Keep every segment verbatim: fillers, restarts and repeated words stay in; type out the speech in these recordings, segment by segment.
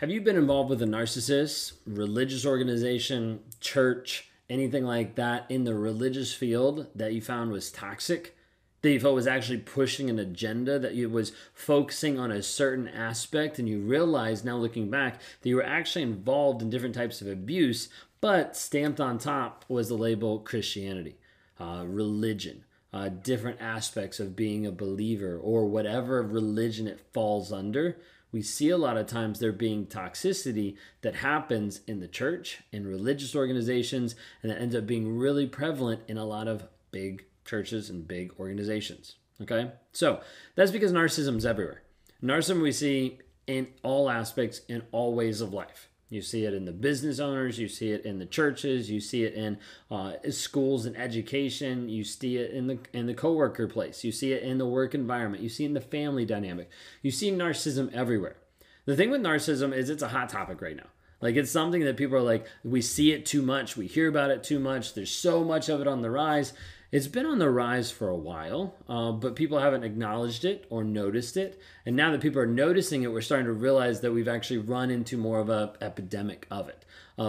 Have you been involved with a narcissist, religious organization, church, anything like that in the religious field that you found was toxic, that you felt was actually pushing an agenda, that you was focusing on a certain aspect, and you realized now looking back that you were actually involved in different types of abuse, but stamped on top was the label Christianity, uh, religion, uh, different aspects of being a believer or whatever religion it falls under. We see a lot of times there being toxicity that happens in the church, in religious organizations, and that ends up being really prevalent in a lot of big churches and big organizations, okay? So that's because narcissism is everywhere. Narcissism we see in all aspects, in all ways of life. You see it in the business owners, you see it in the churches, you see it in uh, schools and education, you see it in the in the coworker place, you see it in the work environment, you see it in the family dynamic. You see narcissism everywhere. The thing with narcissism is it's a hot topic right now. Like it's something that people are like, we see it too much, we hear about it too much, there's so much of it on the rise. It's been on the rise for a while, uh, but people haven't acknowledged it or noticed it. And now that people are noticing it, we're starting to realize that we've actually run into more of an epidemic of it. Uh-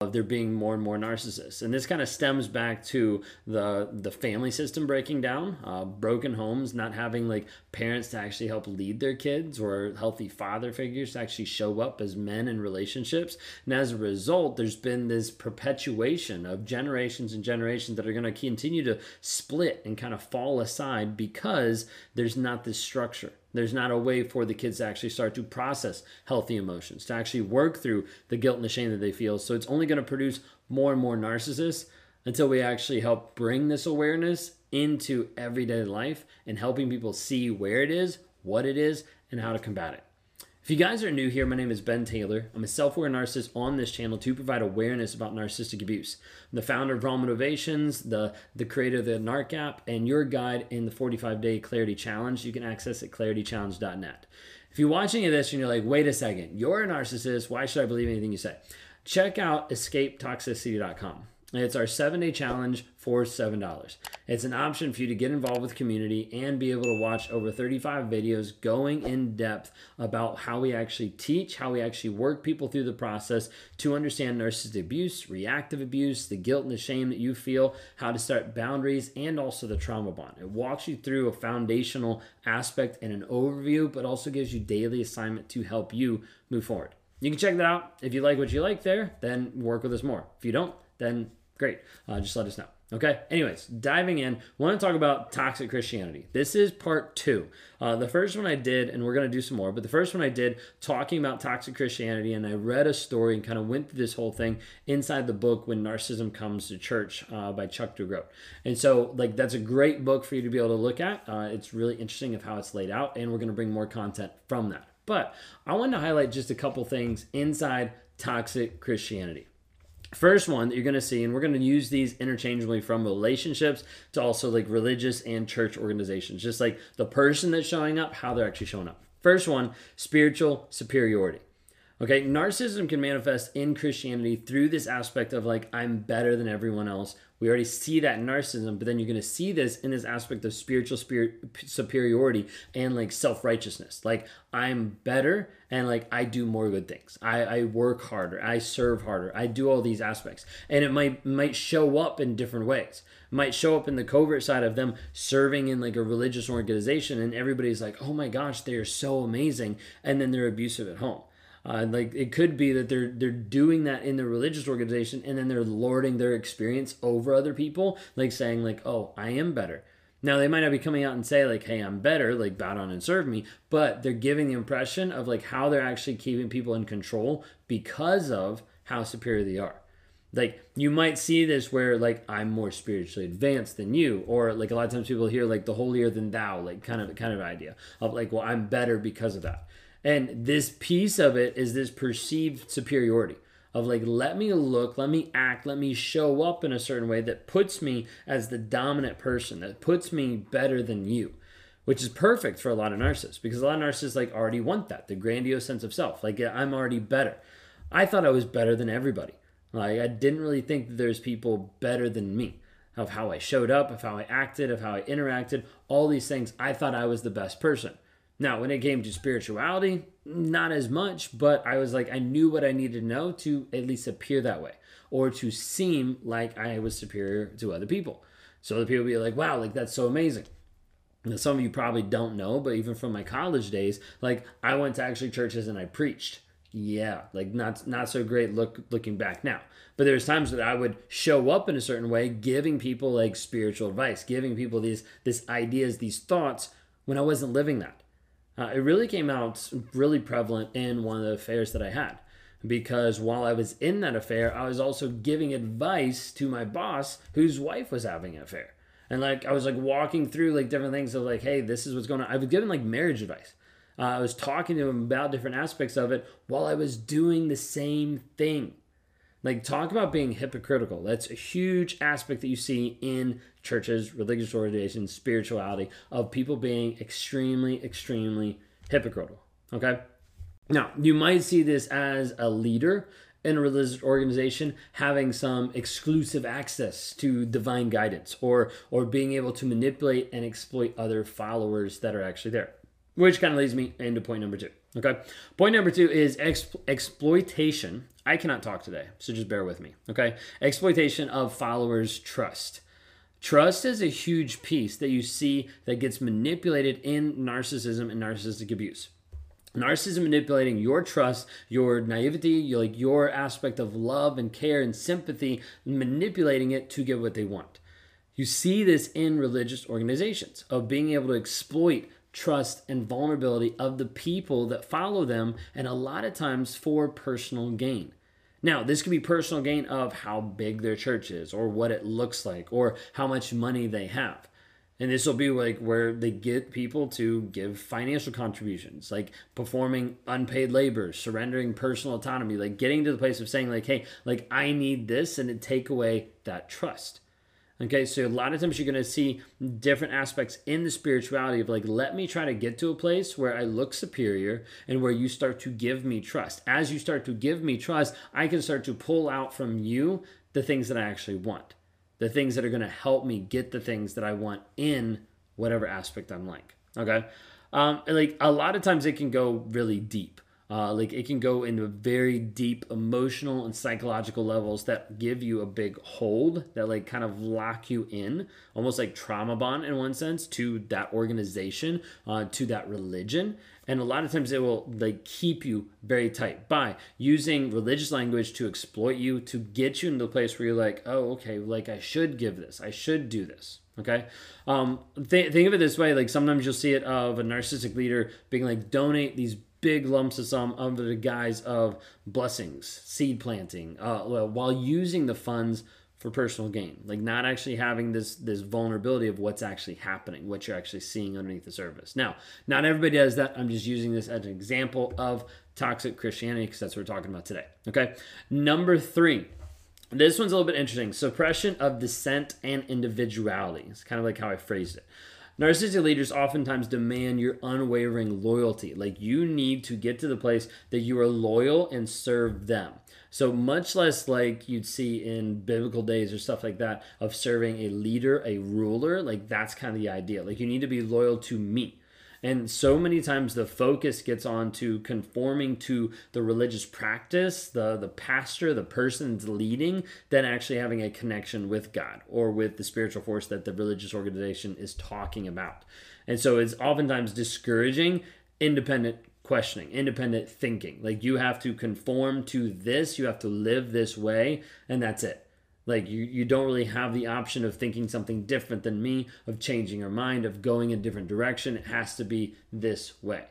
Of there being more and more narcissists. And this kind of stems back to the the family system breaking down, uh, broken homes, not having like parents to actually help lead their kids or healthy father figures to actually show up as men in relationships. And as a result, there's been this perpetuation of generations and generations that are going to continue to split and kind of fall aside because there's not this structure. There's not a way for the kids to actually start to process healthy emotions, to actually work through the guilt and the shame that they feel. So it's only going to produce more and more narcissists until we actually help bring this awareness into everyday life and helping people see where it is, what it is, and how to combat it. If you guys are new here, my name is Ben Taylor. I'm a self-aware narcissist on this channel to provide awareness about narcissistic abuse. I'm the founder of Raw Motivations, the, the creator of the NARC App, and your guide in the forty-five day Clarity Challenge. You can access at clarity challenge dot net. If you're watching this and you're like, wait a second, you're a narcissist, why should I believe anything you say? Check out escape toxicity dot com. It's our seven day challenge for seven dollars. It's an option for you to get involved with community and be able to watch over thirty-five videos going in depth about how we actually teach, how we actually work people through the process to understand narcissistic abuse, reactive abuse, the guilt and the shame that you feel, how to start boundaries, and also the trauma bond. It walks you through a foundational aspect and an overview, but also gives you daily assignment to help you move forward. You can check that out. If you like what you like there, then work with us more. If you don't, then great. Uh, just let us know. Okay. Anyways, diving in, I want to talk about toxic Christianity. This is part two. Uh, the first one I did, and we're going to do some more, but the first one I did talking about toxic Christianity, and I read a story and kind of went through this whole thing inside the book, When Narcissism Comes to Church uh, by Chuck DeGroat. And so like, that's a great book for you to be able to look at. Uh, it's really interesting of how it's laid out, and we're going to bring more content from that. But I wanted to highlight just a couple things inside toxic Christianity. First one that you're going to see, and we're going to use these interchangeably from relationships to also like religious and church organizations, just like the person that's showing up, how they're actually showing up. First one, spiritual superiority. Okay, narcissism can manifest in Christianity through this aspect of like, I'm better than everyone else. We already see that in narcissism, but then you're going to see this in this aspect of spiritual spirit superiority and like self-righteousness. Like I'm better and like I do more good things. I, I work harder. I serve harder. I do all these aspects. And it might might show up in different ways. It might show up in the covert side of them serving in like a religious organization and everybody's like, oh my gosh, they are so amazing. And then they're abusive at home. Uh, and like it could be that they're they're doing that in their religious organization, and then they're lording their experience over other people, like saying like, oh, I am better. Now, they might not be coming out and say like, hey, I'm better, like bow down and serve me, but they're giving the impression of like how they're actually keeping people in control because of how superior they are. Like, you might see this where, like, I'm more spiritually advanced than you, or, like, a lot of times people hear, like, the holier than thou, like, kind of kind of idea of, like, well, I'm better because of that. And this piece of it is this perceived superiority of, like, let me look, let me act, let me show up in a certain way that puts me as the dominant person, that puts me better than you. Which is perfect for a lot of narcissists, because a lot of narcissists, like, already want that, the grandiose sense of self. Like, I'm already better. I thought I was better than everybody. Like, I didn't really think that there's people better than me, of how I showed up, of how I acted, of how I interacted, all these things. I thought I was the best person. Now, when it came to spirituality, not as much, but I was like, I knew what I needed to know to at least appear that way, or to seem like I was superior to other people. So the people be like, wow, like, that's so amazing. Now, some of you probably don't know, but even from my college days, like, I went to actually churches and I preached. Yeah, like not not so great look looking back now. But there's times that I would show up in a certain way, giving people like spiritual advice, giving people these these ideas, these thoughts, when I wasn't living that. Uh, it really came out really prevalent in one of the affairs that I had. Because while I was in that affair, I was also giving advice to my boss whose wife was having an affair. And like I was like walking through like different things of like, hey, this is what's going on. I was giving like marriage advice. Uh, I was talking to him about different aspects of it while I was doing the same thing. Like, talk about being hypocritical. That's a huge aspect that you see in churches, religious organizations, spirituality, of people being extremely, extremely hypocritical, okay? Now, you might see this as a leader in a religious organization having some exclusive access to divine guidance, or or being able to manipulate and exploit other followers that are actually there. Which kind of leads me into point number two, okay? Point number two is exp- exploitation. I cannot talk today, so just bear with me, okay? Exploitation of followers' trust. Trust is a huge piece that you see that gets manipulated in narcissism and narcissistic abuse. Narcissism manipulating your trust, your naivety, your, like your aspect of love and care and sympathy, manipulating it to get what they want. You see this in religious organizations, of being able to exploit trust and vulnerability of the people that follow them, and a lot of times for personal gain. Now, this could be personal gain of how big their church is, or what it looks like, or how much money they have. And this will be like where they get people to give financial contributions, like performing unpaid labor, surrendering personal autonomy, like getting to the place of saying like, hey, like I need this, and it take away that trust. Okay, so a lot of times you're going to see different aspects in the spirituality of like, let me try to get to a place where I look superior and where you start to give me trust. As you start to give me trust, I can start to pull out from you the things that I actually want, the things that are going to help me get the things that I want in whatever aspect I'm like, okay? Um, like a lot of times it can go really deep. Uh, like it can go into very deep emotional and psychological levels that give you a big hold that like kind of lock you in, almost like trauma bond in one sense to that organization, uh, to that religion. And a lot of times it will like keep you very tight by using religious language to exploit you, to get you into the place where you're like, oh, okay, like I should give this, I should do this. Okay. Um, th- think of it this way. Like sometimes you'll see it of a narcissistic leader being like, donate these big lumps of sum under the guise of blessings, seed planting, uh, while using the funds for personal gain, like not actually having this this vulnerability of what's actually happening, what you're actually seeing underneath the surface. Now, not everybody does that. I'm just using this as an example of toxic Christianity because that's what we're talking about today. Okay. Number three. This one's a little bit interesting. Suppression of dissent and individuality. It's kind of like how I phrased it. Narcissistic leaders oftentimes demand your unwavering loyalty. Like you need to get to the place that you are loyal and serve them. So much less like you'd see in biblical days or stuff like that of serving a leader, a ruler, like that's kind of the idea. Like you need to be loyal to me. And so many times the focus gets on to conforming to the religious practice, the, the pastor, the person that's leading, than actually having a connection with God or with the spiritual force that the religious organization is talking about. And so it's oftentimes discouraging independent questioning, independent thinking. Like, you have to conform to this. You have to live this way, and that's it. Like, you, you don't really have the option of thinking something different than me, of changing your mind, of going a different direction. It has to be this way.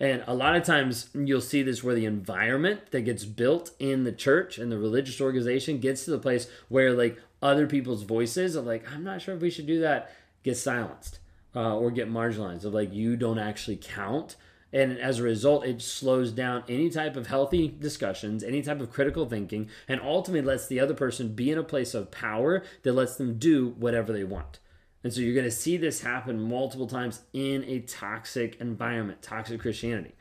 And a lot of times you'll see this where the environment that gets built in the church and the religious organization gets to the place where, like, other people's voices of, like, I'm not sure if we should do that, get silenced uh, or get marginalized, of, like, you don't actually count. And as a result, it slows down any type of healthy discussions, any type of critical thinking, and ultimately lets the other person be in a place of power that lets them do whatever they want. And so you're going to see this happen multiple times in a toxic environment, toxic Christianity.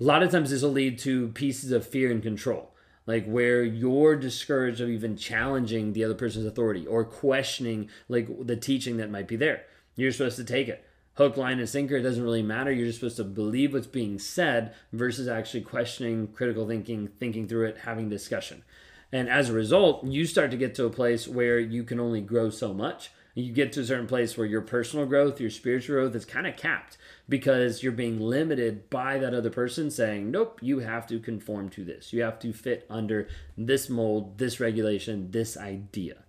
A lot of times this will lead to pieces of fear and control, like where you're discouraged of even challenging the other person's authority or questioning, like, the teaching that might be there. You're supposed to take it hook, line, and sinker. It doesn't really matter. You're just supposed to believe what's being said versus actually questioning, critical thinking, thinking through it, having discussion. And as a result, you start to get to a place where you can only grow so much. You get to a certain place where your personal growth, your spiritual growth is kind of capped because you're being limited by that other person saying, nope, you have to conform to this. You have to fit under this mold, this regulation, this idea.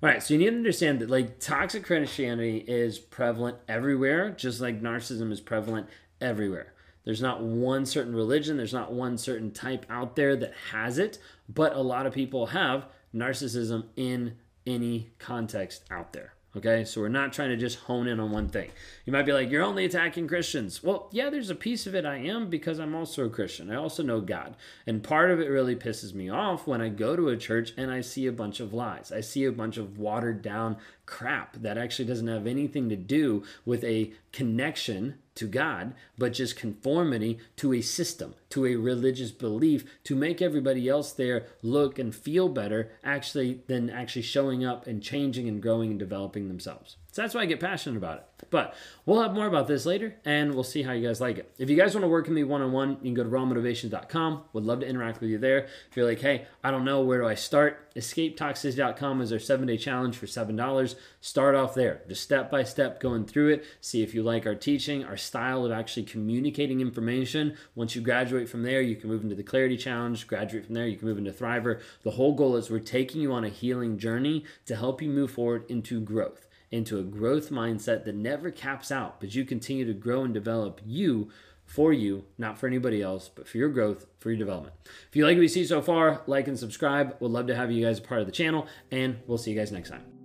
All right, so you need to understand that, like, toxic Christianity is prevalent everywhere, just like narcissism is prevalent everywhere. There's not one certain religion. There's not one certain type out there that has it, but a lot of people have narcissism in any context out there. Okay, so we're not trying to just hone in on one thing. You might be like, you're only attacking Christians. Well, yeah, there's a piece of it I am, because I'm also a Christian. I also know God. And part of it really pisses me off when I go to a church and I see a bunch of lies. I see a bunch of watered down crap that actually doesn't have anything to do with a connection to God, but just conformity to a system, to a religious belief, to make everybody else there look and feel better actually than actually showing up and changing and growing and developing themselves. So that's why I get passionate about it. But we'll have more about this later, and we'll see how you guys like it. If you guys want to work with me one-on-one, you can go to raw motivations dot com. Would love to interact with you there. If you're like, hey, I don't know, where do I start? escape toxicity dot com is our seven-day challenge for seven dollars. Start off there. Just step-by-step going through it. See if you like our teaching, our style of actually communicating information. Once you graduate from there, you can move into the Clarity Challenge. Graduate from there, you can move into Thriver. The whole goal is we're taking you on a healing journey to help you move forward into growth, into a growth mindset that never caps out, but you continue to grow and develop you for you, not for anybody else, but for your growth, for your development. If you like what you see so far, like and subscribe. We'd love to have you guys a part of the channel, and we'll see you guys next time.